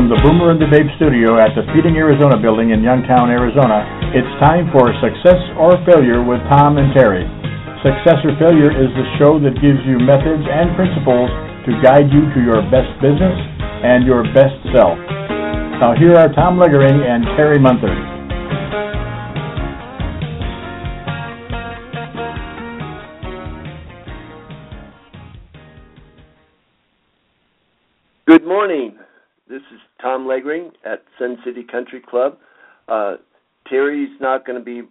from the Boomer and the Babe studio at the Feeding Arizona building in Youngtown, Arizona, it's time for Success or Failure with Tom and Terry. Success or Failure is the show that gives you methods and principles to guide you to your best business and your best self. Now here are Tom Leogering and Terry Munther. Good morning. This is Tom Leogering at Sun City Country Club. Terry's not going to be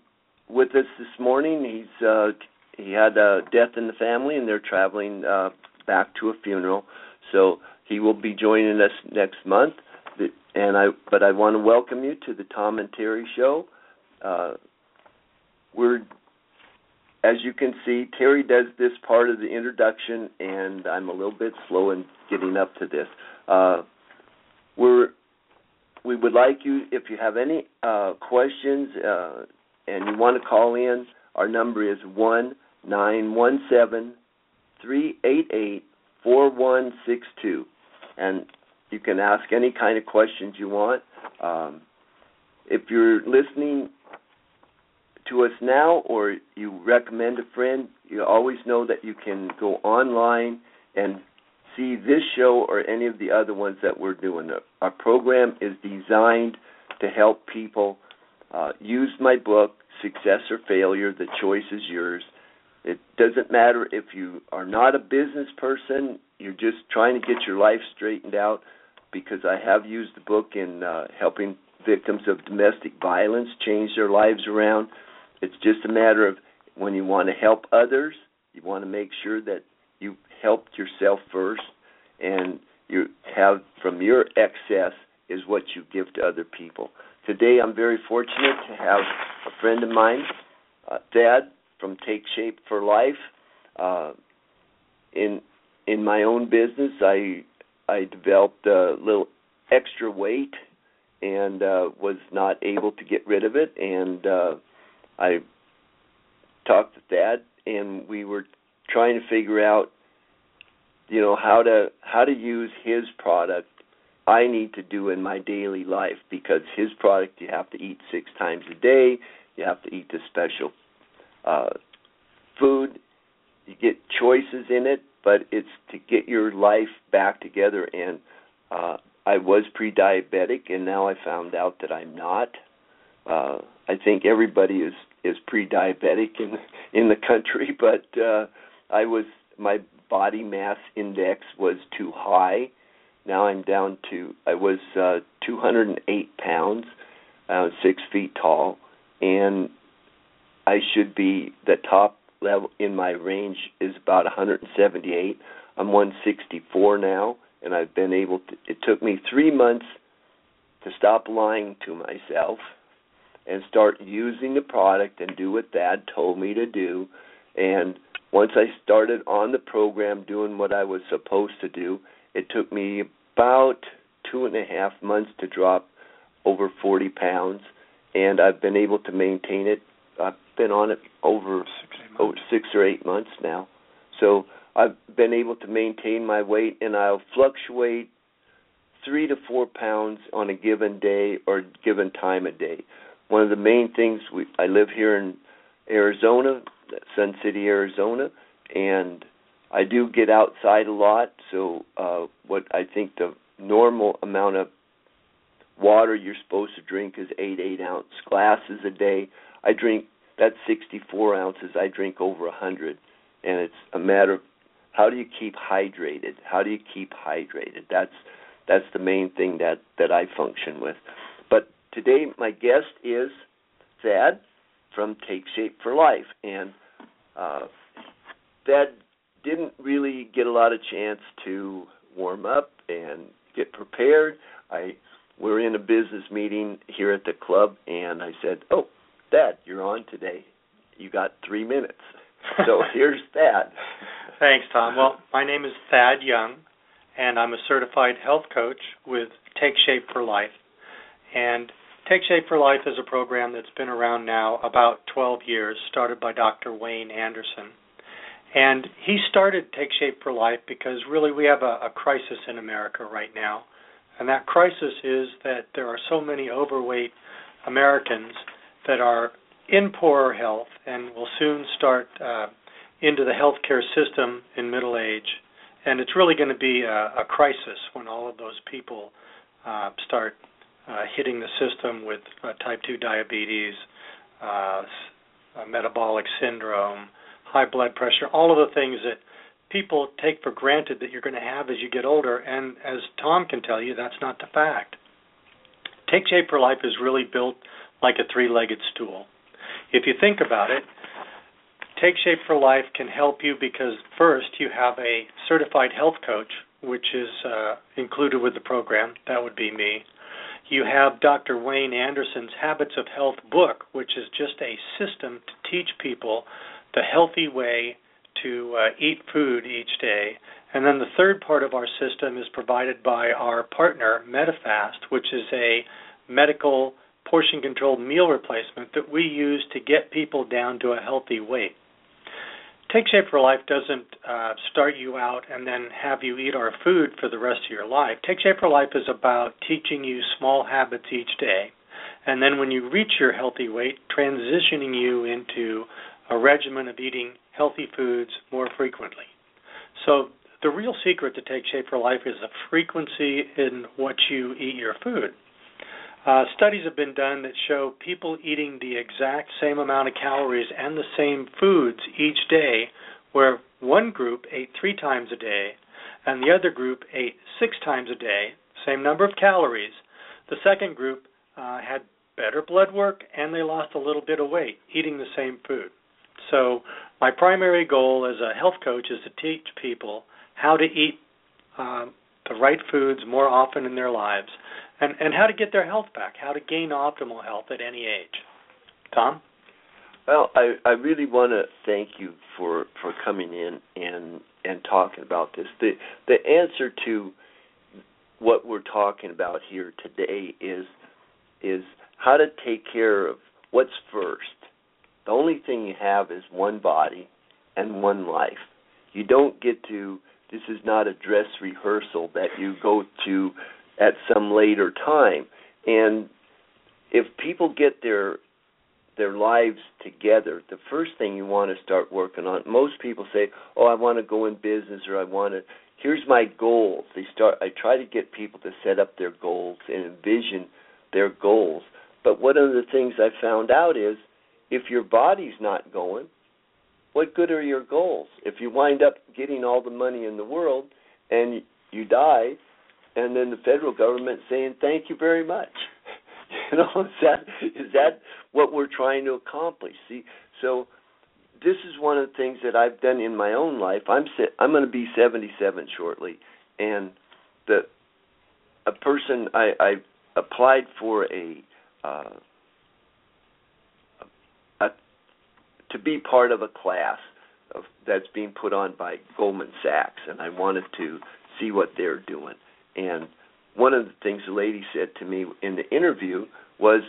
with us this morning. He had a death in the family, and they're traveling back to a funeral. So he will be joining us next month. But I want to welcome you to the Tom and Terry Show. As you can see, Terry does this part of the introduction, and I'm a little bit slow in getting up to this. We would like you, if you have any questions and you want to call in, our number is 1-917-388-4162, and you can ask any kind of questions you want. If you're listening to us now, or you recommend a friend, you always know that you can go online and see this show or any of the other ones that we're doing. Our program is designed to help people use my book, Success or Failure, The Choice is Yours. It doesn't matter if you are not a business person, you're just trying to get your life straightened out, because I have used the book in helping victims of domestic violence change their lives around. It's just a matter of when you want to help others, you want to make sure that you helped yourself first, and you have from your excess is what you give to other people. Today I'm very fortunate to have a friend of mine, Thad, from Take Shape for Life. In my own business, I developed a little extra weight and was not able to get rid of it, and I talked to Thad, and we were trying to figure out, you know, how to use his product. I need to do in my daily life, because his product, you have to eat 6 times a day, you have to eat the special food, you get choices in it, but it's to get your life back together. And I was pre-diabetic, and now I found out that I'm not. I think everybody is pre-diabetic in the country, but my body mass index was too high. Now I'm down to, I was 208 pounds, 6 feet tall, and I should be, the top level in my range is about 178. I'm 164 now, and I've been able to, it took me 3 months to stop lying to myself and start using the product and do what Thad told me to do. And once I started on the program doing what I was supposed to do, it took me about 2.5 months to drop over 40 pounds, and I've been able to maintain it. I've been on it over 6 or 8 months now. So I've been able to maintain my weight, and I'll fluctuate 3 to 4 pounds on a given day or given time of day. One of the main things, I live here in Arizona, Sun City, Arizona, and I do get outside a lot, so what I think the normal amount of water you're supposed to drink is 8 8-ounce glasses a day. I drink, that's 64 ounces. I drink over 100, and it's a matter of how do you keep hydrated? How do you keep hydrated? That's the main thing that I function with. But today my guest is Thad from Take Shape for Life, and Thad didn't really get a lot of chance to warm up and get prepared. We're in a business meeting here at the club, and I said, "Oh, Thad, you're on today. You got 3 minutes." So here's Thad. Thanks, Tom. Well, my name is Thad Young, and I'm a certified health coach with Take Shape for Life. And Take Shape for Life is a program that's been around now about 12 years, started by Dr. Wayne Anderson. And he started Take Shape for Life because really we have a crisis in America right now. And that crisis is that there are so many overweight Americans that are in poorer health and will soon start into the healthcare system in middle age. And it's really going to be a crisis when all of those people start hitting the system with type 2 diabetes, metabolic syndrome, high blood pressure, all of the things that people take for granted that you're going to have as you get older. And as Tom can tell you, that's not the fact. Take Shape for Life is really built like a three-legged stool. If you think about it, Take Shape for Life can help you because, first, you have a certified health coach, which is included with the program. That would be me. You have Dr. Wayne Anderson's Habits of Health book, which is just a system to teach people the healthy way to eat food each day. And then the third part of our system is provided by our partner, Medifast, which is a medical portion-controlled meal replacement that we use to get people down to a healthy weight. Take Shape for Life doesn't start you out and then have you eat our food for the rest of your life. Take Shape for Life is about teaching you small habits each day, and then when you reach your healthy weight, transitioning you into a regimen of eating healthy foods more frequently. So the real secret to Take Shape for Life is the frequency in what you eat your food. Studies have been done that show people eating the exact same amount of calories and the same foods each day, where one group ate 3 times a day and the other group ate 6 times a day, same number of calories. The second group had better blood work and they lost a little bit of weight eating the same food. So my primary goal as a health coach is to teach people how to eat the right foods more often in their lives, and how to get their health back, how to gain optimal health at any age. Tom? Well, I really want to thank you for coming in and talking about this. The answer to what we're talking about here today is how to take care of what's first. The only thing you have is one body and one life. You don't get to, this is not a dress rehearsal that you go to at some later time. And if people get their lives together, the first thing you want to start working on, most people say, oh, I want to go in business, or I want to, here's my goals. I try to get people to set up their goals and envision their goals. But one of the things I found out is if your body's not going, what good are your goals? If you wind up getting all the money in the world and you die, and then the federal government saying, thank you very much. You know, is that what we're trying to accomplish? See, so this is one of the things that I've done in my own life. I'm going to be 77 shortly, and I applied for a to be part of a class that's being put on by Goldman Sachs, and I wanted to see what they're doing. And one of the things the lady said to me in the interview was,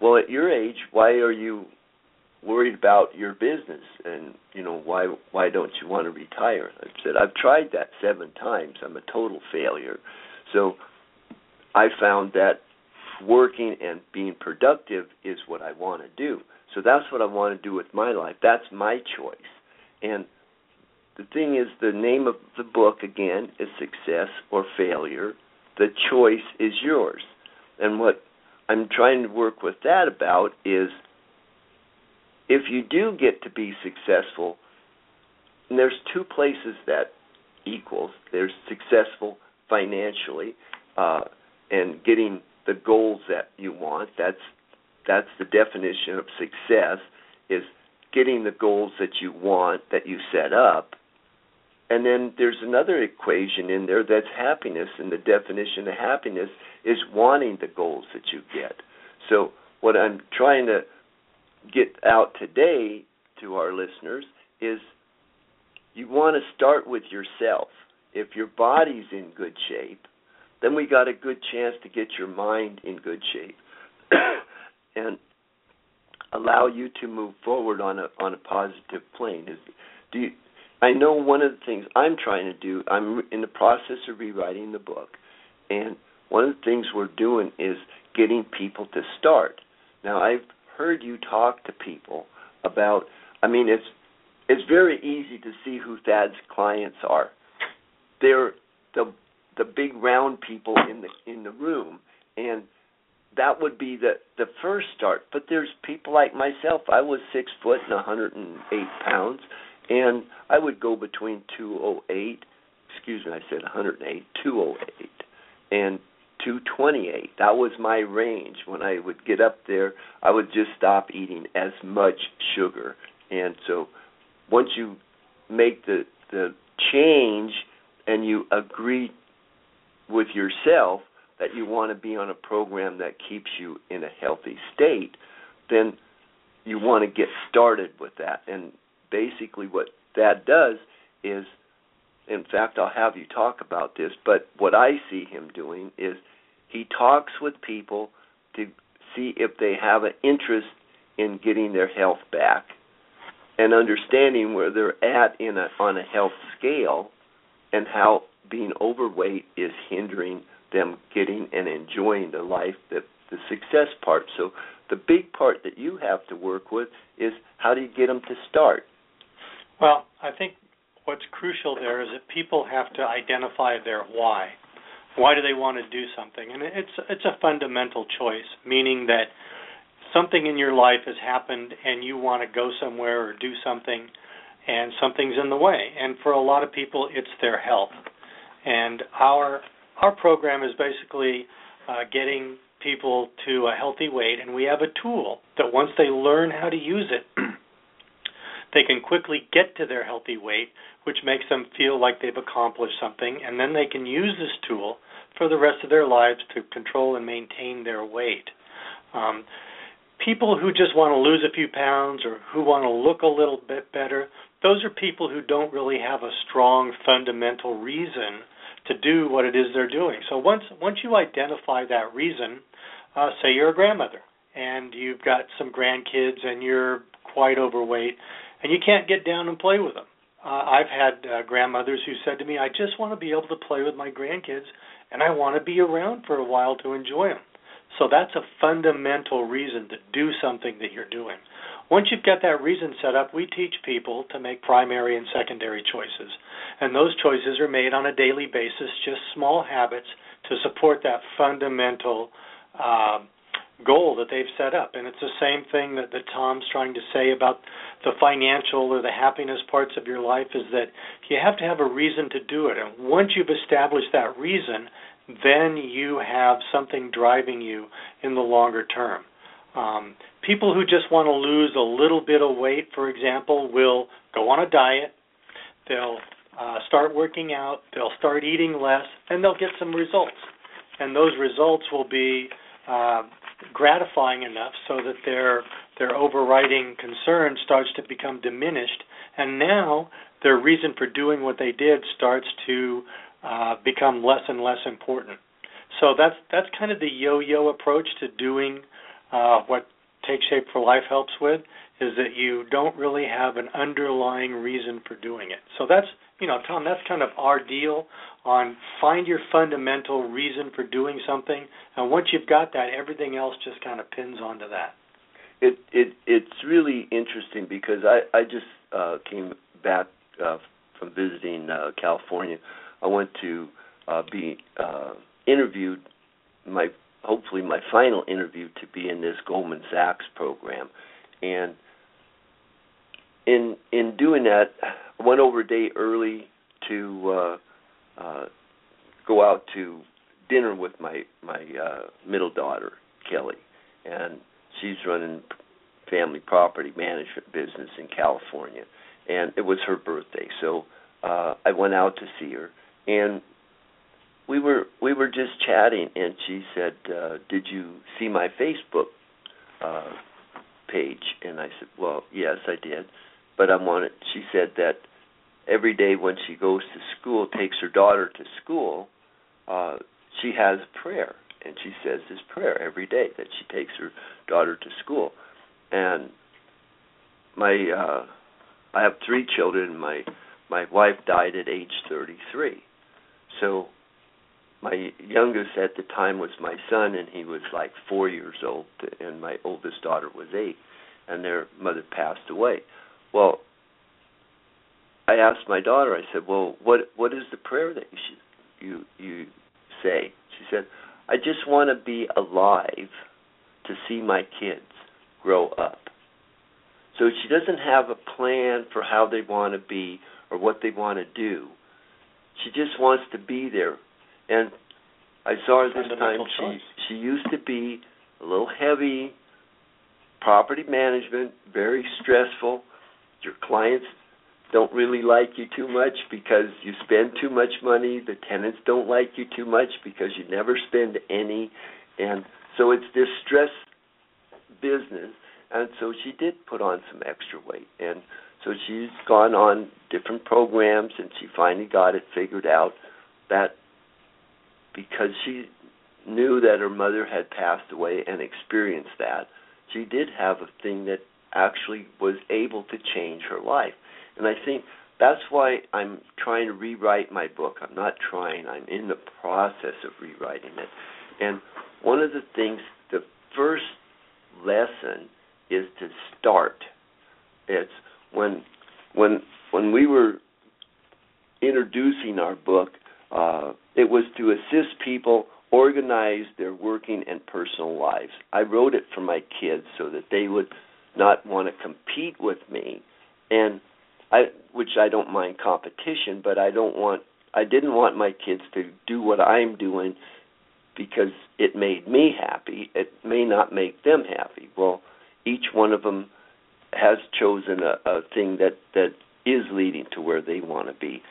well, at your age, why are you worried about your business? And, you know, why don't you want to retire? I said, I've tried that 7 times. I'm a total failure. So I found that working and being productive is what I want to do. So that's what I want to do with my life. That's my choice. And the thing is, the name of the book, again, is Success or Failure. The choice is yours. And what I'm trying to work with that about is if you do get to be successful, and there's 2 places that equals. There's successful financially and getting the goals that you want. That's the definition of success, is getting the goals that you want, that you set up. And then there's another equation in there that's happiness, and the definition of happiness is wanting the goals that you get. So what I'm trying to get out today to our listeners is you want to start with yourself. If your body's in good shape, then we got a good chance to get your mind in good shape and allow you to move forward on a positive plane. I know one of the things I'm trying to do, I'm in the process of rewriting the book, and one of the things we're doing is getting people to start. Now, I've heard you talk to people about, I mean, it's very easy to see who Thad's clients are. They're the big round people in the room, and that would be the first start. But there's people like myself. I was 6 foot and 108 pounds, and I would go between 208, excuse me, I said 108, 208, and 228. That was my range. When I would get up there, I would just stop eating as much sugar. And so once you make the change and you agree with yourself that you want to be on a program that keeps you in a healthy state, then you want to get started with that. And basically what Thad does is, in fact, I'll have you talk about this, but what I see him doing is he talks with people to see if they have an interest in getting their health back and understanding where they're at on a health scale and how being overweight is hindering them getting and enjoying the life, the success part. So the big part that you have to work with is how do you get them to start? Well, I think what's crucial there is that people have to identify their why. Why do they want to do something? And it's a fundamental choice, meaning that something in your life has happened and you want to go somewhere or do something, and something's in the way. And for a lot of people, it's their health. And our program is basically getting people to a healthy weight, and we have a tool that once they learn how to use it, they can quickly get to their healthy weight, which makes them feel like they've accomplished something, and then they can use this tool for the rest of their lives to control and maintain their weight. People who just want to lose a few pounds or who want to look a little bit better, those are people who don't really have a strong fundamental reason to do what it is they're doing. So once you identify that reason, say you're a grandmother and you've got some grandkids and you're quite overweight and you can't get down and play with them. I've had grandmothers who said to me, I just want to be able to play with my grandkids and I want to be around for a while to enjoy them. So that's a fundamental reason to do something that you're doing. Once you've got that reason set up, we teach people to make primary and secondary choices. And those choices are made on a daily basis, just small habits to support that fundamental goal that they've set up. And it's the same thing that Tom's trying to say about the financial or the happiness parts of your life is that you have to have a reason to do it. And once you've established that reason, then you have something driving you in the longer term. People who just want to lose a little bit of weight, for example, will go on a diet, they'll start working out, they'll start eating less, and they'll get some results. And those results will be gratifying enough so that their overriding concern starts to become diminished, and now their reason for doing what they did starts to become less and less important. So that's kind of the yo-yo approach to doing what Take Shape for Life helps with, is that you don't really have an underlying reason for doing it. So that's, Tom, that's kind of our deal on find your fundamental reason for doing something, and once you've got that, everything else just kind of pins onto that. It's really interesting because I just came back from visiting California. I went to be interviewed, hopefully my final interview to be in this Goldman Sachs program. And in doing that, I went over a day early to go out to dinner with my middle daughter, Kelly. And she's running family property management business in California. And it was her birthday, so I went out to see her. And we were just chatting, and she said, did you see my Facebook page? And I said, well, yes, I did. But she said that every day when she goes to school, takes her daughter to school, she has a prayer. And she says this prayer every day that she takes her daughter to school. And I have three children. My wife died at age 33. So my youngest at the time was my son, and he was like 4 years old, and my oldest daughter was 8, and their mother passed away. Well, I asked my daughter, I said, well, what is the prayer that you say? She said, I just want to be alive to see my kids grow up. So she doesn't have a plan for how they want to be or what they want to do. She just wants to be there. And I saw her this time. She used to be a little heavy, property management, very stressful. Your clients don't really like you too much because you spend too much money. The tenants don't like you too much because you never spend any. And so it's this stress business. And so she did put on some extra weight. And so she's gone on different programs, and she finally got it figured out that because she knew that her mother had passed away and experienced that, she did have a thing that actually was able to change her life. And I think that's why I'm trying to rewrite my book. I'm not trying. I'm in the process of rewriting it. And one of the things, the first lesson is to start. It's when we were introducing our book, it was to assist people organize their working and personal lives. I wrote it for my kids so that they would not want to compete with me, and which I don't mind competition, but I didn't want my kids to do what I'm doing because it made me happy. It may not make them happy. Well, each one of them has chosen a thing that is leading to where they want to be.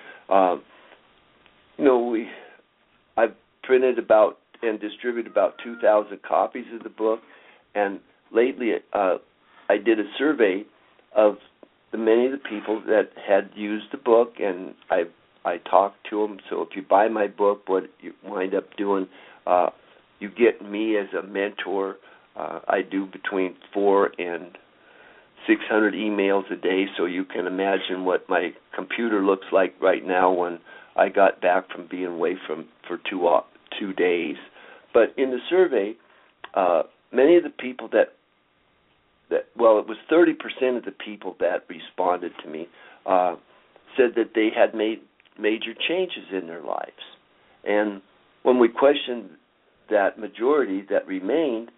I've printed about and distributed about 2,000 copies of the book, and lately I did a survey of many of the people that had used the book, and I talked to them. So if you buy my book, what you wind up doing, you get me as a mentor. I do between 400 and 600 emails a day, so you can imagine what my computer looks like right now when I got back from being away for 2 days. But in the survey, many of the people it was 30% of the people that responded to me said that they had made major changes in their lives. And when we questioned that majority that remained,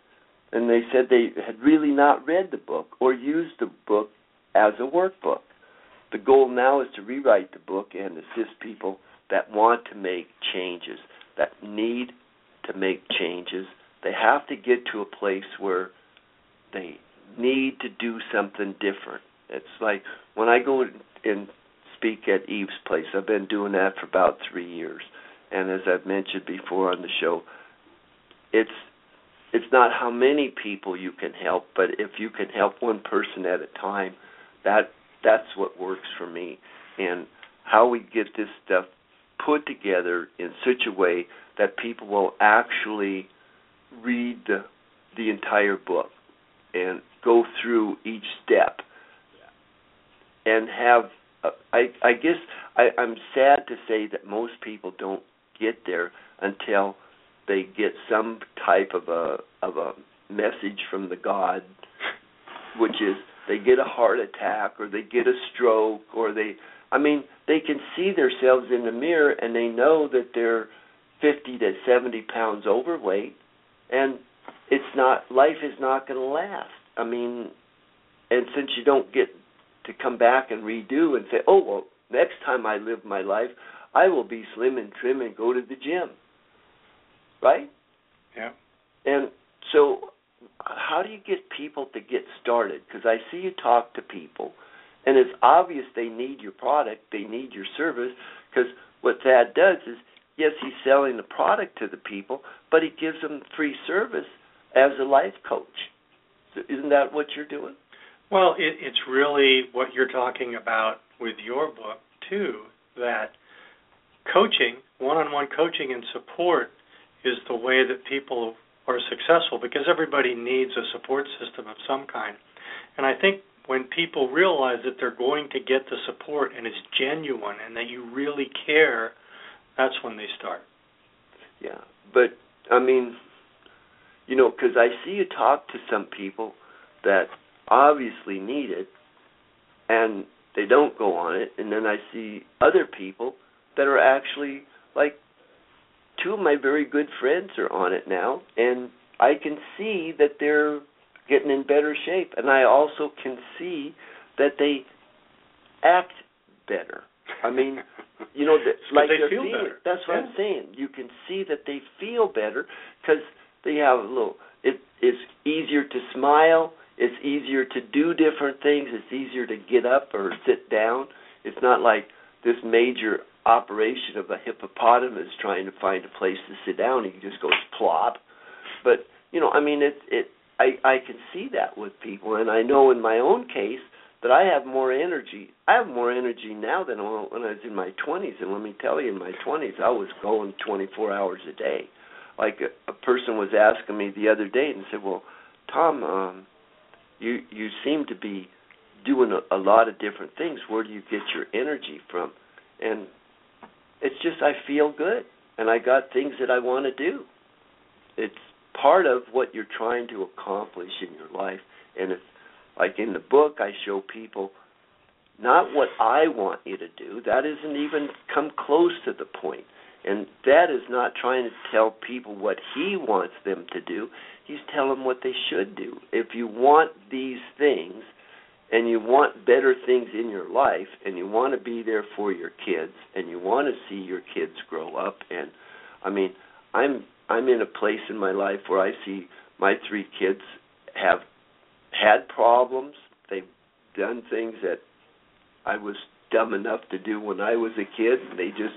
and they said they had really not read the book or used the book as a workbook. The goal now is to rewrite the book and assist people that want to make changes, that need to make changes. They have to get to a place where they need to do something different. It's like when I go and speak at Eve's Place, I've been doing that for about 3 years. And as I've mentioned before on the show, it's not how many people you can help, but if you can help one person at a time, that's what works for me. And how we get this stuff put together in such a way that people will actually read the entire book and go through each step and have, I guess I'm sad to say that most people don't get there until they get some type of a message from the God, which is they get a heart attack or they get a stroke or they can see themselves in the mirror and they know that they're 50 to 70 pounds overweight, and it's not, life is not going to last. And since you don't get to come back and redo and say, oh, well, next time I live my life, I will be slim and trim and go to the gym. Right? Yeah. And so how do you get people to get started? Because I see you talk to people, and it's obvious they need your product, they need your service, because what Thad does is, yes, he's selling the product to the people, but he gives them free service as a life coach. So isn't that what you're doing? Well, it's really what you're talking about with your book, too, that coaching, one-on-one coaching and support is the way that people are successful, because everybody needs a support system of some kind. And I think when people realize that they're going to get the support and it's genuine and that you really care, that's when they start. Yeah, but I mean, you know, because I see you talk to some people that obviously need it, and they don't go on it, and then I see other people that are actually, like, two of my very good friends are on it now, and I can see that they're getting in better shape, and I also can see that they act better. I mean, you know, like they feel better. That's what I'm saying. You can see that they feel better because they have a little. It's easier to smile. It's easier to do different things. It's easier to get up or sit down. It's not like this major operation of a hippopotamus trying to find a place to sit down. He just goes plop. But you know, I mean, I can see that with people, and I know in my own case. But I have more energy. I have more energy now than when I was in my 20s. And let me tell you, in my 20s, I was going 24 hours a day. Like a person was asking me the other day and said, well, Tom, you seem to be doing a lot of different things. Where do you get your energy from? And it's just I feel good, and I got things that I want to do. It's part of what you're trying to accomplish in your life, and it's like in the book, I show people not what I want you to do. That isn't even come close to the point. And Thad is not trying to tell people what he wants them to do. He's telling them what they should do. If you want these things and you want better things in your life and you want to be there for your kids and you want to see your kids grow up, and, I mean, I'm in a place in my life where I see my three kids have had problems. They've done things that I was dumb enough to do when I was a kid, and they just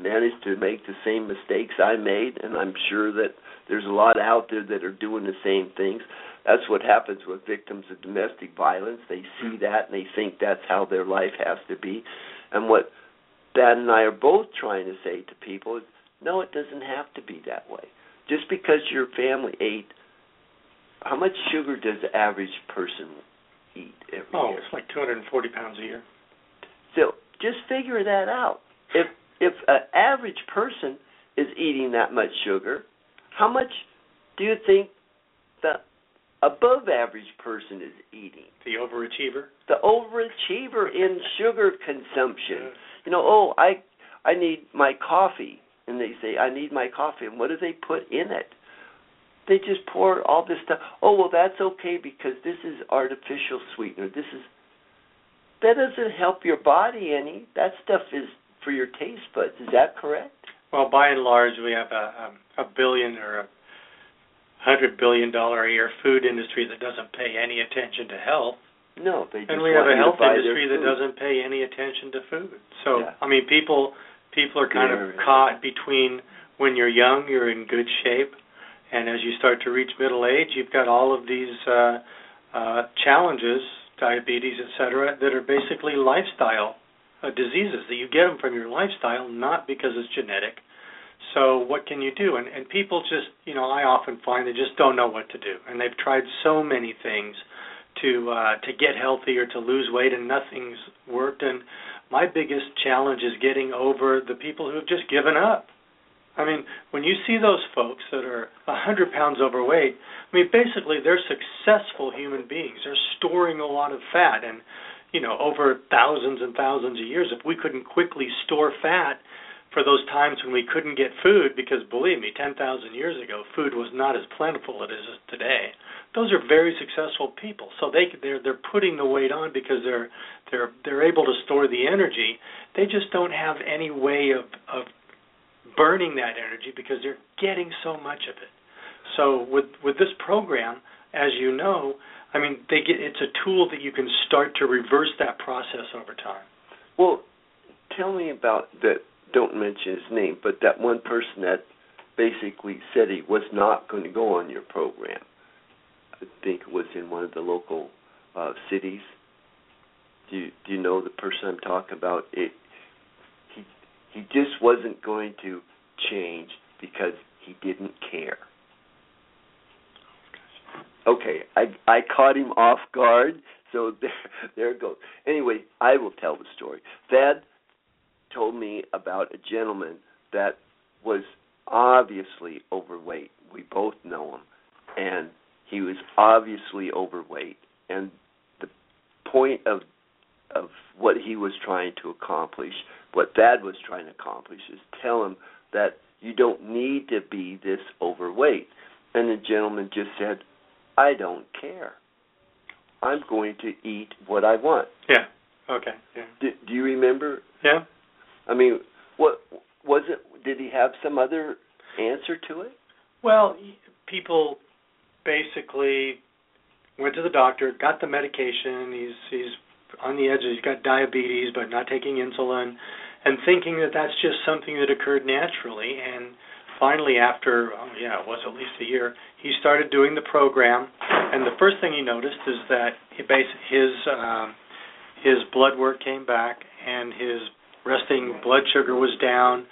managed to make the same mistakes I made, and I'm sure that there's a lot out there that are doing the same things. That's what happens with victims of domestic violence. They see that, and they think that's how their life has to be. And what Thad and I are both trying to say to people is, no, it doesn't have to be that way. Just because your family ate, how much sugar does the average person eat every year? Oh, it's like 240 pounds a year. So just figure that out. If an average person is eating that much sugar, how much do you think the above-average person is eating? The overachiever? The overachiever in sugar consumption. Yeah. You know, oh, I need my coffee. And they say, I need my coffee. And what do they put in it? They just pour all this stuff. Oh, well, that's okay because this is artificial sweetener. That doesn't help your body any. That stuff is for your taste buds. Is that correct? Well, by and large, we have a billion or $100 billion a year food industry that doesn't pay any attention to health. No, they just and we have a health industry that doesn't pay any attention to food. So, yeah. I mean, people are kind of caught between when you're young, you're in good shape. And as you start to reach middle age, you've got all of these challenges, diabetes, et cetera, that are basically lifestyle diseases, that you get them from your lifestyle, not because it's genetic. So what can you do? And people just, you know, I often find they just don't know what to do. And they've tried so many things to get healthy or to lose weight, and nothing's worked. And my biggest challenge is getting over the people who have just given up. I mean, when you see those folks that are 100 pounds overweight, I mean, basically they're successful human beings. They're storing a lot of fat. And, you know, over thousands and thousands of years, if we couldn't quickly store fat for those times when we couldn't get food, because believe me, 10,000 years ago, food was not as plentiful as it is today. Those are very successful people. So they're putting the weight on because they're able to store the energy. They just don't have any way of burning that energy because they're getting so much of it. So with this program, as you know, I mean, it's a tool that you can start to reverse that process over time. Well, tell me about that, don't mention his name, but that one person that basically said he was not going to go on your program. I think it was in one of the local cities. Do you know the person I'm talking about? He just wasn't going to change because he didn't care. Okay, I caught him off guard, so there it goes. Anyway, I will tell the story. Thad told me about a gentleman that was obviously overweight. We both know him. And he was obviously overweight. And the point of what he was trying to accomplish, what Thad was trying to accomplish, is tell him that you don't need to be this overweight. And the gentleman just said, I don't care. I'm going to eat what I want. Yeah. Okay. Yeah. Do you remember? Yeah. I mean, what was it? Did he have some other answer to it? Well, people basically went to the doctor, got the medication. He's on the edge. He's got diabetes, but not taking insulin, and thinking that that's just something that occurred naturally. And finally, after it was at least a year, he started doing the program. And the first thing he noticed is that his blood work came back, and his resting blood sugar was down.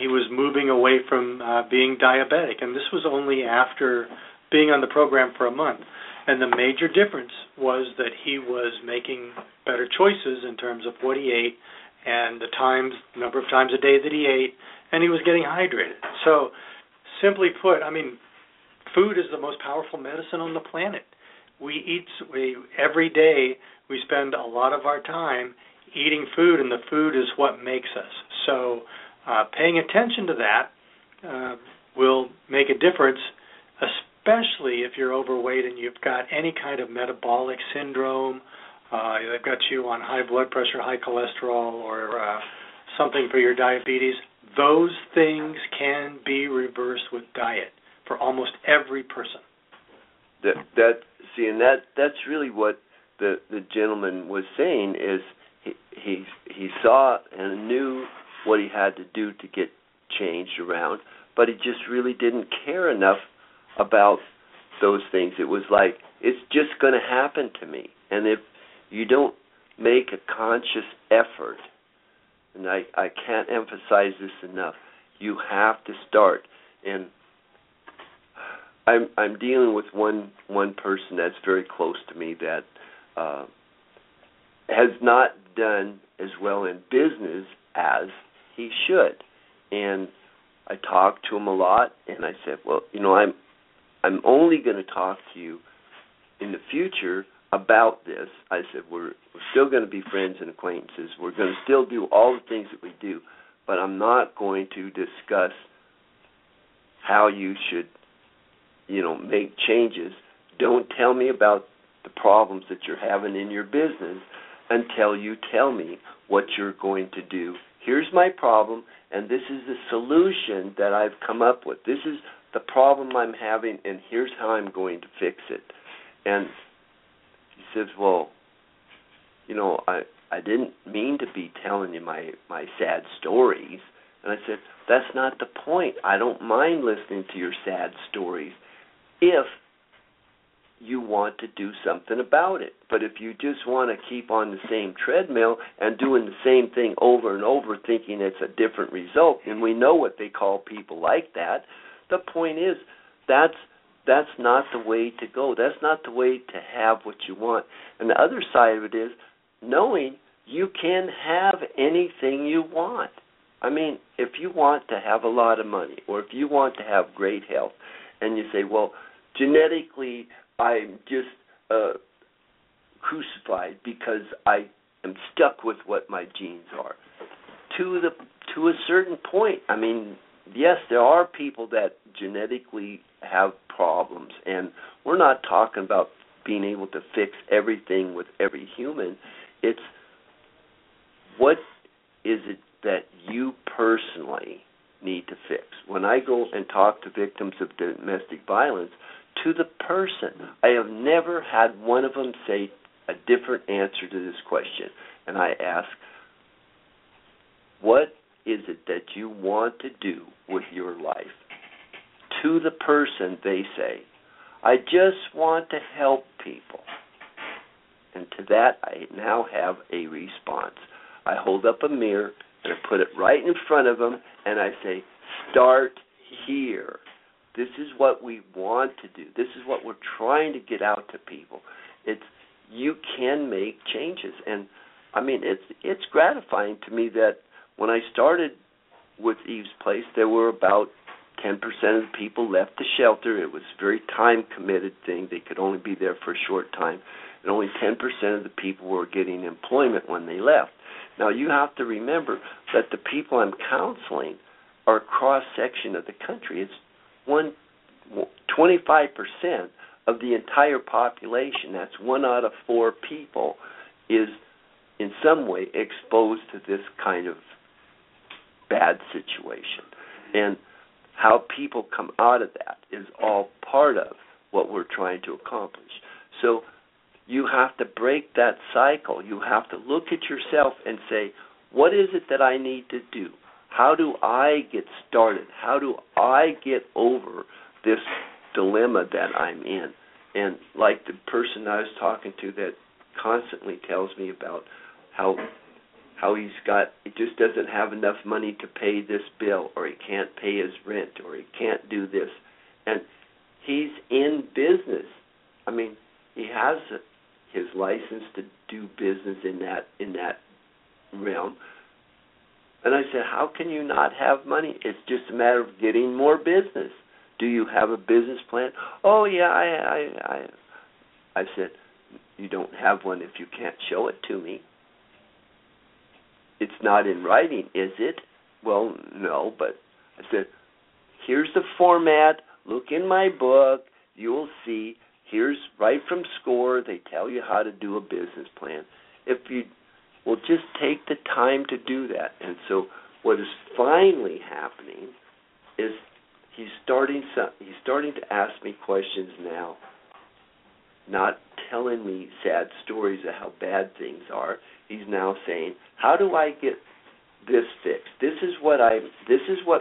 He was moving away from being diabetic, and this was only after being on the program for a month. And the major difference was that he was making better choices in terms of what he ate and the number of times a day that he ate, and he was getting hydrated. So simply put, I mean, food is the most powerful medicine on the planet. Every day we spend a lot of our time eating food, and the food is what makes us. So paying attention to that will make a difference, especially if you're overweight and you've got any kind of metabolic syndrome. They've got you on high blood pressure, high cholesterol, or something for your diabetes. Those things can be reversed with diet for almost every person. That's really what the gentleman was saying, is he saw and knew what he had to do to get changed around, but he just really didn't care enough about those things. It was like, it's just going to happen to me. And if you don't make a conscious effort, and I can't emphasize this enough, you have to start. And I'm dealing with one person that's very close to me that has not done as well in business as he should. And I talked to him a lot, and I said, well, I'm only going to talk to you in the future about this. I said, we're still going to be friends and acquaintances. We're going to still do all the things that we do, but I'm not going to discuss how you should, make changes. Don't tell me about the problems that you're having in your business until you tell me what you're going to do. Here's my problem, and this is the solution that I've come up with. This is the problem I'm having, and here's how I'm going to fix it. And he says, well, I didn't mean to be telling you my sad stories. And I said, that's not the point. I don't mind listening to your sad stories if you want to do something about it. But if you just want to keep on the same treadmill and doing the same thing over and over, thinking it's a different result, and we know what they call people like that, the point is that's not the way to go. That's not the way to have what you want. And the other side of it is knowing you can have anything you want. I mean, if you want to have a lot of money, or if you want to have great health, and you say, well, genetically I'm just crucified because I am stuck with what my genes are. To a certain point, I mean, yes, there are people that genetically have problems, and we're not talking about being able to fix everything with every human. It's what is it that you personally need to fix. When I go and talk to victims of domestic violence, to the person, I have never had one of them say a different answer to this question. And I ask, what is it that you want to do with your life? To the person, they say, I just want to help people. And to that, I now have a response. I hold up a mirror, and I put it right in front of them, and I say, start here. This is what we want to do. This is what we're trying to get out to people. It's, you can make changes. And, I mean, it's gratifying to me that when I started with Eve's Place, there were about 10% of the people left the shelter. It was a very time-committed thing. They could only be there for a short time. And only 10% of the people were getting employment when they left. Now, you have to remember that the people I'm counseling are a cross-section of the country. It's 25% of the entire population. That's 1 out of 4 people is in some way exposed to this kind of bad situation. And how people come out of that is all part of what we're trying to accomplish. So you have to break that cycle. You have to look at yourself and say, what is it that I need to do? How do I get started? How do I get over this dilemma that I'm in? And like the person I was talking to that constantly tells me about how he's got, he just doesn't have enough money to pay this bill, or he can't pay his rent, or he can't do this. And he's in business. I mean, he has his license to do business in that realm. And I said, how can you not have money? It's just a matter of getting more business. Do you have a business plan? Oh, yeah, I said, you don't have one if you can't show it to me. It's not in writing, is it? Well, no, but I said, here's the format. Look in my book. You will see. Here's right from SCORE. They tell you how to do a business plan. If you will just take the time to do that. And so what is finally happening is he's starting to ask me questions now, not telling me sad stories of how bad things are. He's now saying, how do I get this fixed? This is what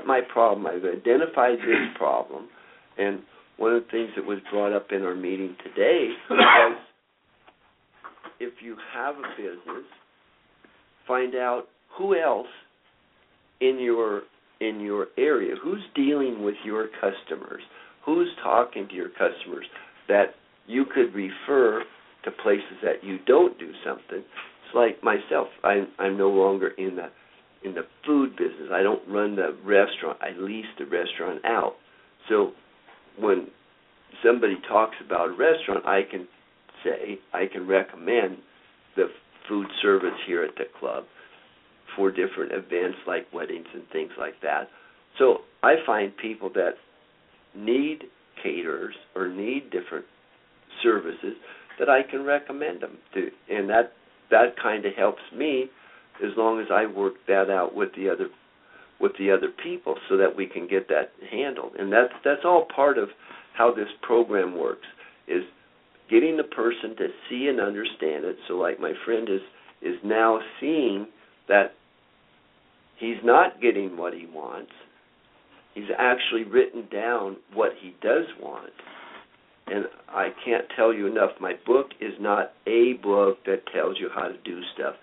my problem. I've identified this problem. And one of the things that was brought up in our meeting today was, if you have a business, find out who else in your area, who's dealing with your customers, who's talking to your customers that you could refer to places that you don't do something. It's like myself. I'm no longer in the food business. I don't run the restaurant. I lease the restaurant out. So when somebody talks about a restaurant, I can recommend the food service here at the club for different events like weddings and things like that. So I find people that need caterers or need different services that I can recommend them to. And that kind of helps me as long as I work that out with the other people so that we can get that handled. And that's all part of how this program works, is getting the person to see and understand it. So like my friend is now seeing that he's not getting what he wants. He's actually written down what he does want. And I can't tell you enough, my book is not a book that tells you how to do stuff.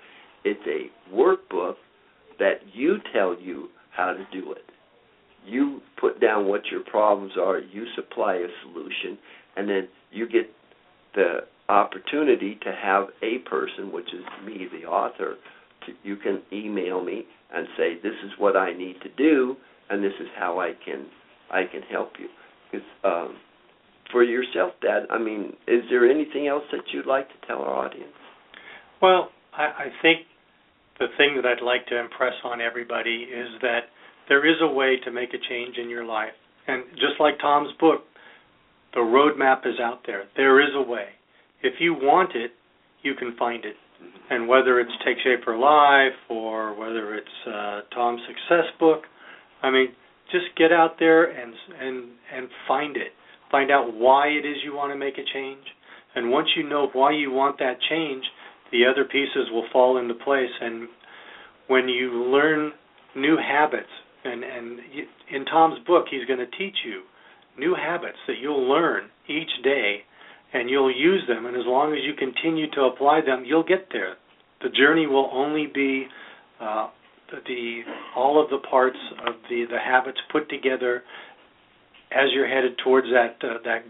It's a workbook that you tell you how to do it. You put down what your problems are, you supply a solution, and then you get the opportunity to have a person, which is me, the author. You can email me and say, this is what I need to do, and this is how I can help you. Because for yourself, Dad, I mean, is there anything else that you'd like to tell our audience? Well, I think the thing that I'd like to impress on everybody is that there is a way to make a change in your life. And just like Tom's book, the roadmap is out there. There is a way. If you want it, you can find it. And whether it's Take Shape for Life or whether it's Tom's Success book, I mean, just get out there and find it. Find out why it is you want to make a change. And once you know why you want that change, the other pieces will fall into place. And when you learn new habits, and in Tom's book, he's going to teach you new habits that you'll learn each day, and you'll use them, and as long as you continue to apply them, you'll get there. The journey will only be all of the parts of the habits put together as you're headed towards that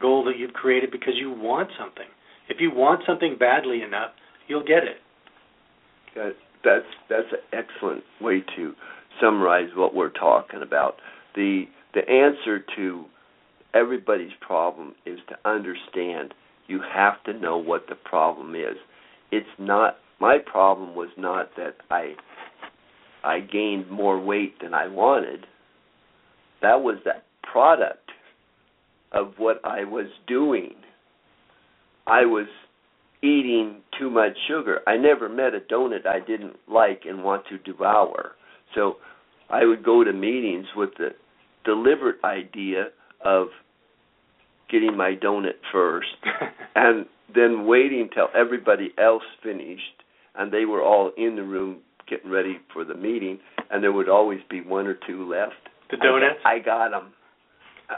goal that you've created, because you want something. If you want something badly enough, you'll get it. That's an excellent way to summarize what we're talking about. The The answer to everybody's problem is to understand you have to know what the problem is. It's not, my problem was not that I gained more weight than I wanted. That was the product of what I was doing. I was eating too much sugar. I never met a donut I didn't like and want to devour. So I would go to meetings with the deliberate idea of getting my donut first and then waiting till everybody else finished and they were all in the room getting ready for the meeting, and there would always be one or two left. The donuts? I got them.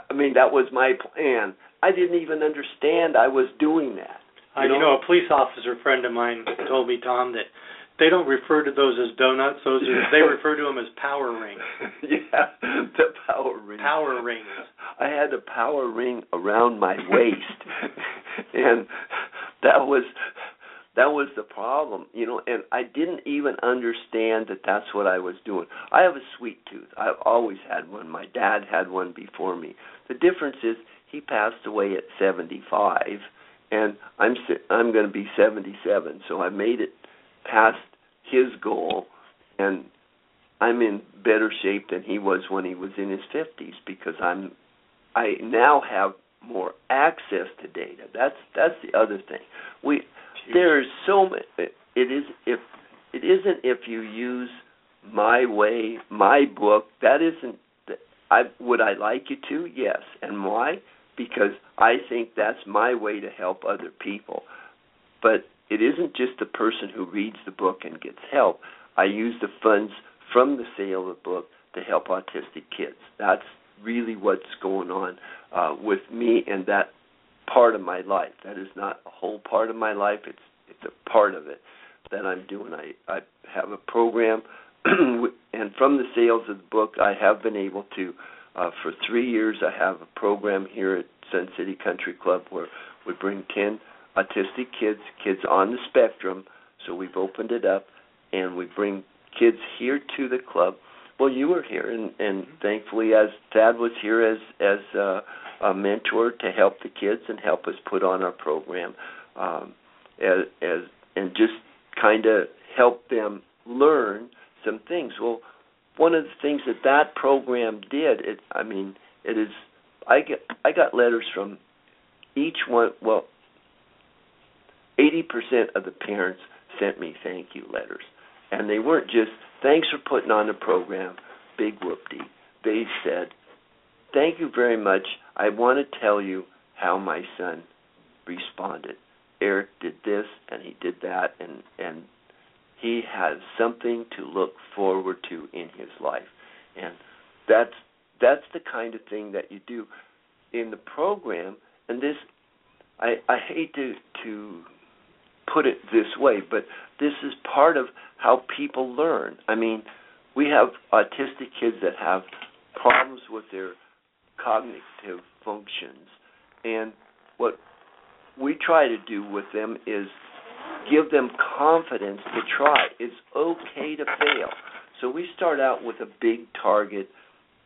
I mean, that was my plan. I didn't even understand I was doing that. You know, a police officer friend of mine told me, Tom, that they don't refer to those as donuts. They refer to them as power rings. Yeah, the power rings. Power rings. I had a power ring around my waist, and that was the problem, you know. And I didn't even understand that that's what I was doing. I have a sweet tooth. I've always had one. My dad had one before me. The difference is he passed away at 75, and I'm going to be 77. So I made it past his goal, and I'm in better shape than he was when he was in his 50s because I now have more access to data. That's the other thing. There's so much. It isn't if you use my way, my book. That isn't. Would I like you to? Yes. And why? Because I think that's my way to help other people. But it isn't just the person who reads the book and gets help. I use the funds from the sale of the book to help autistic kids. That's really what's going on with me and that part of my life. That is not a whole part of my life. It's a part of it that I'm doing. I have a program, and from the sales of the book, I have been able to, for 3 years, I have a program here at Sun City Country Club where we bring 10 autistic kids on the spectrum. So we've opened it up, and we bring kids here to the club. Well, you were here, and thankfully, as Thad was here as a mentor to help the kids and help us put on our program, and just kind of help them learn some things. Well, one of the things that program did, I got letters from each one. Well, 80% of the parents sent me thank you letters. And they weren't just, thanks for putting on the program, big whoop-dee. They said, thank you very much. I want to tell you how my son responded. Eric did this, and he did that, and he has something to look forward to in his life. And that's the kind of thing that you do in the program. And this, I hate to put it this way, but this is part of how people learn. I mean, we have autistic kids that have problems with their cognitive functions, and what we try to do with them is give them confidence to try. It's okay to fail. So we start out with a big target,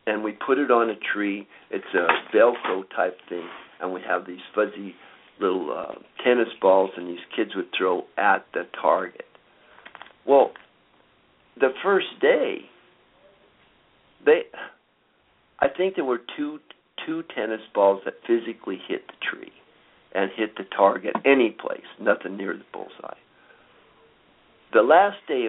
and we put it on a tree. It's a Velcro type thing, and we have these fuzzy little tennis balls, and these kids would throw at the target. Well, the first day, I think there were two tennis balls that physically hit the tree and hit the target any place, nothing near the bullseye. The last day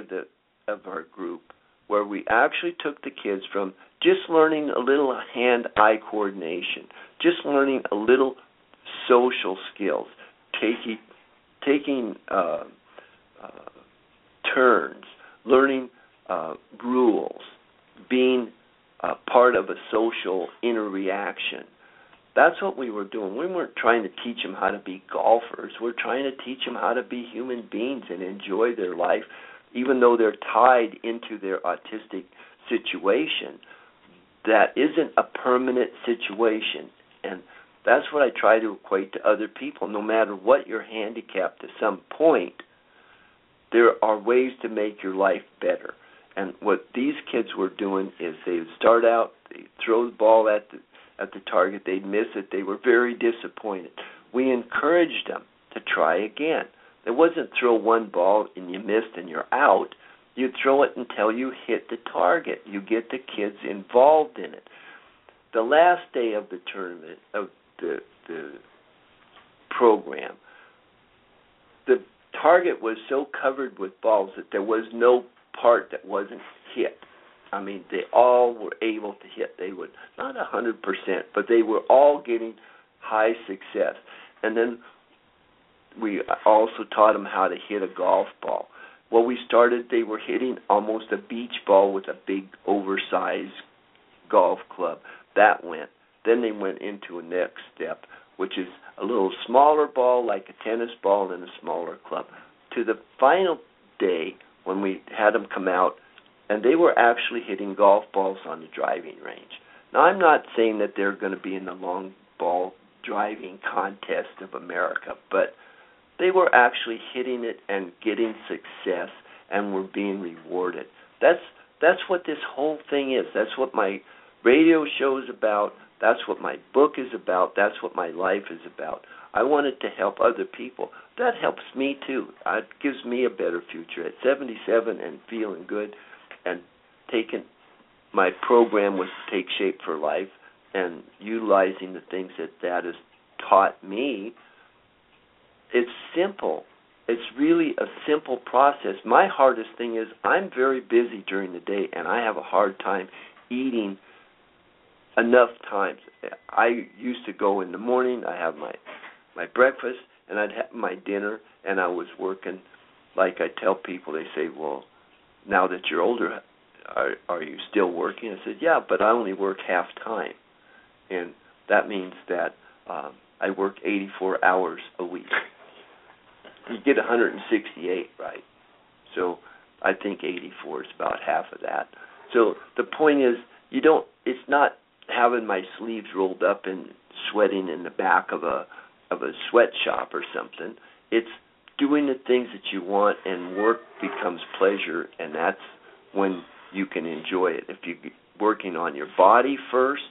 of our group, where we actually took the kids from just learning a little hand-eye coordination, just learning a little social skills, taking turns, learning rules, being part of a social interaction. That's what we were doing. We weren't trying to teach them how to be golfers. We're trying to teach them how to be human beings and enjoy their life, even though they're tied into their autistic situation. That isn't a permanent situation, and that's what I try to equate to other people. No matter what your handicap, to some point, there are ways to make your life better. And what these kids were doing is they would start out, they throw the ball at the target, they'd miss it. They were very disappointed. We encouraged them to try again. It wasn't throw one ball and you missed and you're out. You throw it until you hit the target. You get the kids involved in it. The last day of the tournament, of the program, the target was so covered with balls that there was no part that wasn't hit. I mean, they all were able to hit. They would, not 100%, but they were all getting high success. And then we also taught them how to hit a golf ball. Well, we started, they were hitting almost a beach ball with a big oversized golf club. That went. Then they went into a next step, which is a little smaller ball like a tennis ball and a smaller club. To the final day when we had them come out, and they were actually hitting golf balls on the driving range. Now, I'm not saying that they're going to be in the long ball driving contest of America, but they were actually hitting it and getting success and were being rewarded. That's what this whole thing is. That's what my radio show is about. That's what my book is about. That's what my life is about. I wanted to help other people. That helps me too. It gives me a better future at 77 and feeling good. And taking my program was Take Shape for Life and utilizing the things that has taught me. It's simple. It's really a simple process. My hardest thing is I'm very busy during the day, and I have a hard time eating enough times. I used to go in the morning. I have my breakfast, and I'd have my dinner, and I was working. Like I tell people, they say, well, now that you're older, are you still working? I said, yeah, but I only work half time. And that means that I work 84 hours a week. You get 168, right? So I think 84 is about half of that. So the point is, it's not having my sleeves rolled up and sweating in the back of a sweatshop or something. It's doing the things that you want, and work becomes pleasure, and that's when you can enjoy it. If you're working on your body first,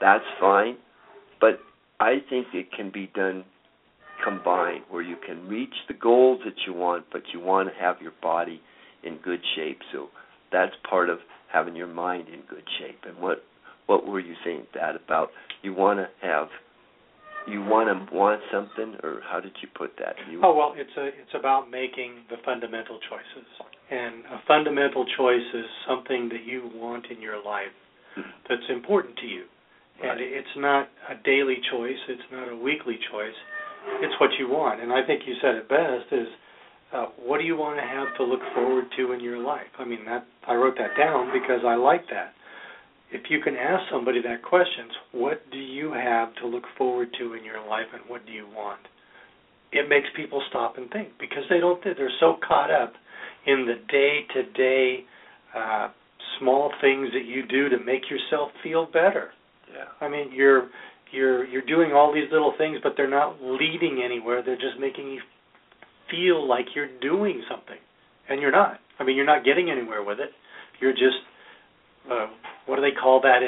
that's fine, but I think it can be done combined, where you can reach the goals that you want, but you want to have your body in good shape, so that's part of having your mind in good shape. And what were you saying, Thad, about you want to want something, or how did you put that? It's about making the fundamental choices. And a fundamental choice is something that you want in your life that's important to you. Right. And it's not a daily choice. It's not a weekly choice. It's what you want. And I think you said it best is, what do you want to have to look forward to in your life? I mean, I wrote that down because I like that. If you can ask somebody that question, what do you have to look forward to in your life and what do you want? It makes people stop and think because they're so caught up in the day-to-day small things that you do to make yourself feel better. Yeah. I mean, you're doing all these little things, but they're not leading anywhere. They're just making you feel like you're doing something, and you're not. I mean, you're not getting anywhere with it. You're just... what do they call that?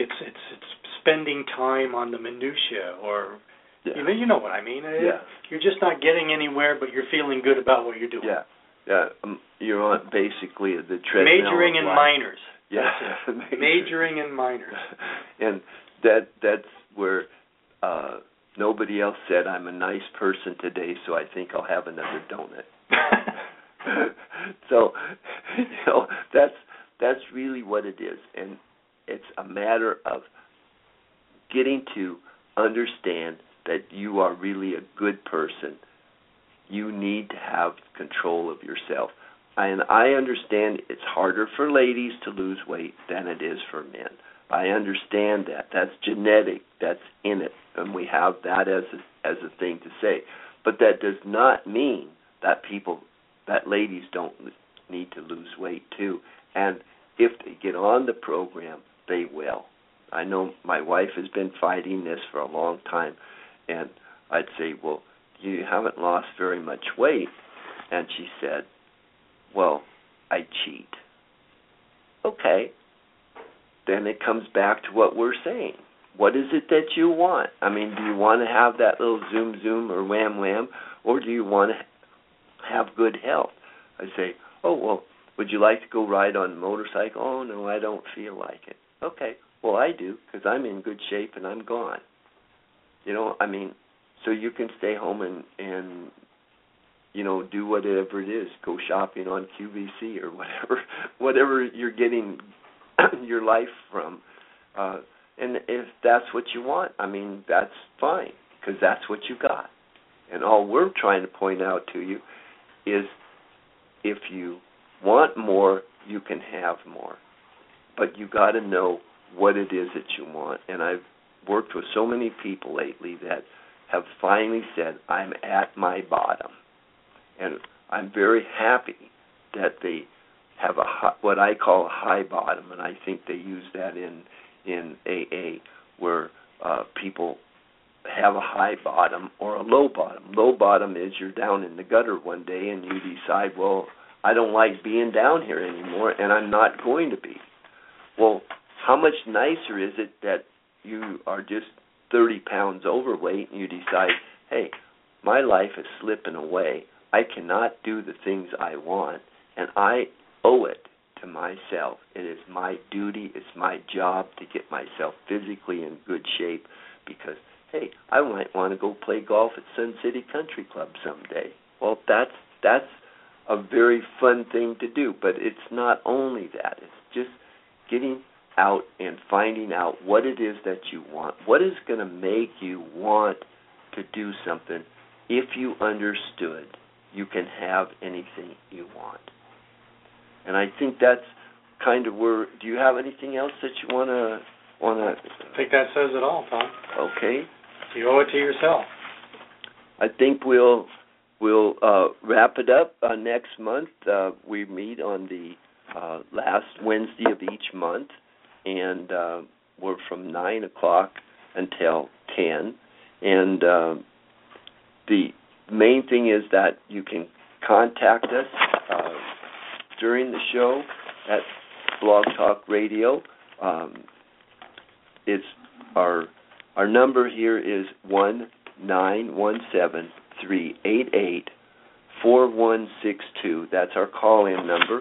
It's spending time on the minutiae, or you know what I mean. Yeah. You're just not getting anywhere, but you're feeling good about what you're doing. Yeah, yeah. You're on basically the treadmill. Majoring in minors. Yeah, majoring in minors. And that's where nobody else said I'm a nice person today, so I think I'll have another donut. So, that's really what it is, and it's a matter of getting to understand that you are really a good person. You need to have control of yourself, and I understand it's harder for ladies to lose weight than it is for men. I understand that. That's genetic. That's in it, and we have that as a thing to say. But that does not mean that ladies don't need to lose weight, too. And if they get on the program, they will. I know my wife has been fighting this for a long time, and I'd say, well, you haven't lost very much weight. And she said, well, I cheat. Okay, then it comes back to what we're saying. What is it that you want? I mean, do you want to have that little zoom, zoom, or wham, wham, or do you want to have good health? I say, oh, well, would you like to go ride on a motorcycle? Oh, no, I don't feel like it. Okay, well, I do, because I'm in good shape and I'm gone. You know, I mean, so you can stay home and you know, do whatever it is, go shopping on QVC or whatever you're getting your life from. And if that's what you want, I mean, that's fine, because that's what you got. And all we're trying to point out to you is if you want more, you can have more. But you got to know what it is that you want. And I've worked with so many people lately that have finally said, I'm at my bottom. And I'm very happy that they have a high, what I call a high bottom, and I think they use that in AA, where people have a high bottom or a low bottom. Low bottom is you're down in the gutter one day and you decide, well, I don't like being down here anymore, and I'm not going to be. Well, how much nicer is it that you are just 30 pounds overweight and you decide, hey, my life is slipping away. I cannot do the things I want, and I owe it to myself. It is my duty, it's my job to get myself physically in good shape because, hey, I might want to go play golf at Sun City Country Club someday. Well, that's a very fun thing to do, but it's not only that. It's just getting out and finding out what it is that you want, what is going to make you want to do something if you understood you can have anything you want. And I think that's kind of where, do you have anything else that you want to? I think that says it all, Tom. Okay. You owe it to yourself. I think we'll wrap it up next month. We meet on the last Wednesday of each month, and we're from 9 o'clock until 10. And the main thing is that you can contact us during the show at Blog Talk Radio. It's our number here is 1-917-388-4162. That's our call-in number.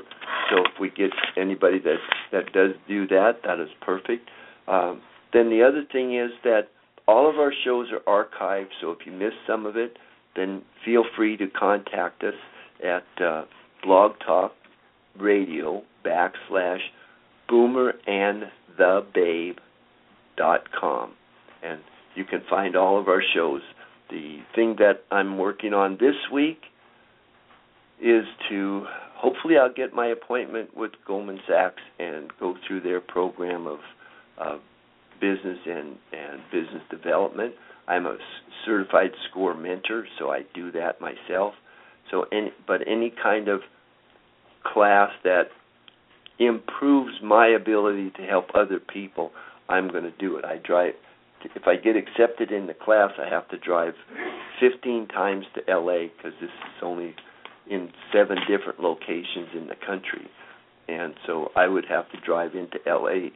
So if we get anybody that does do that is perfect. Then the other thing is that all of our shows are archived, so if you miss some of it, then feel free to contact us at blogtalkradio.com/boomerandthebabe.com. And you can find all of our shows. The thing that I'm working on this week is to, hopefully I'll get my appointment with Goldman Sachs and go through their program of business and business development. I'm a certified SCORE mentor, so I do that myself. So, any kind of class that improves my ability to help other people, I'm going to do it. If I get accepted in the class, I have to drive 15 times to L.A. because this is only in 7 different locations in the country. And so I would have to drive into L.A.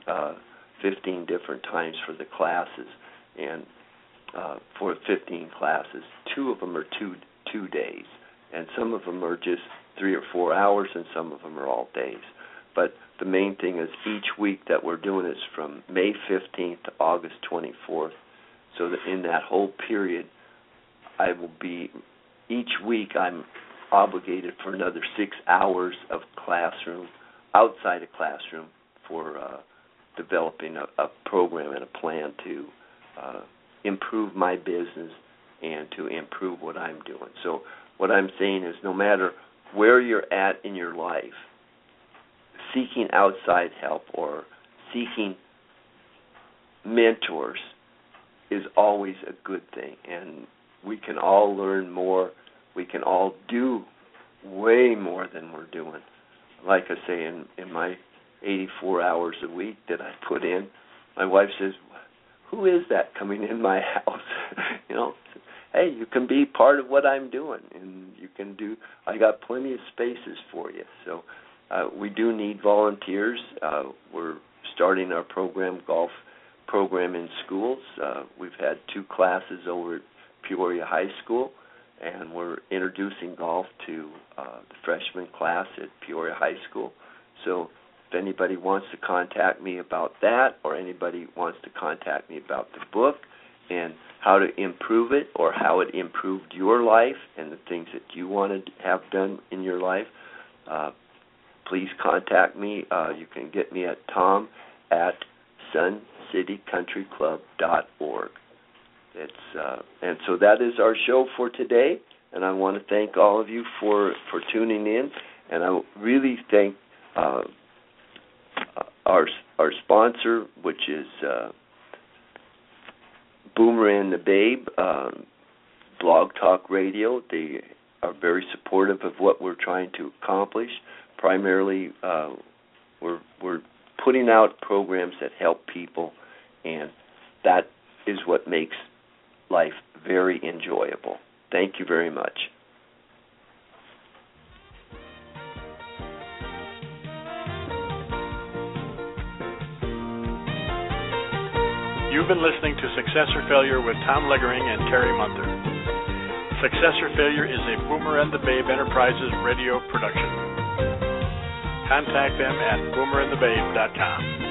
15 different times for the classes, and for 15 classes. 2 of them are two days, and some of them are just 3 or 4 hours, and some of them are all days. But the main thing is each week that we're doing is from May 15th to August 24th, so that in that whole period, I will be, each week I'm obligated for another 6 hours of classroom, outside of classroom, for developing a program and a plan to improve my business and to improve what I'm doing. So what I'm saying is no matter where you're at in your life, seeking outside help or seeking mentors is always a good thing. And we can all learn more. We can all do way more than we're doing. Like I say, in my 84 hours a week that I put in, my wife says, who is that coming in my house? You know, hey, you can be part of what I'm doing, and you can do, I got plenty of spaces for you. So we do need volunteers. We're starting our program, golf program in schools. We've had 2 classes over at Peoria High School, and we're introducing golf to the freshman class at Peoria High School. So if anybody wants to contact me about that, or anybody wants to contact me about the book and how to improve it or how it improved your life and the things that you want to have done in your life, please contact me. You can get me at tom@suncitycountryclub.org. And so that is our show for today, and I want to thank all of you for tuning in, and I really thank our sponsor, which is Boomer and the Babe, Blog Talk Radio. They are very supportive of what we're trying to accomplish. Primarily, we're putting out programs that help people, and that is what makes life very enjoyable. Thank you very much. You've been listening to Success or Failure with Tom Leogering and Terry Munther. Success or Failure is a Boomer and the Babe Enterprises radio production. Contact them at boomerandthebabe.com.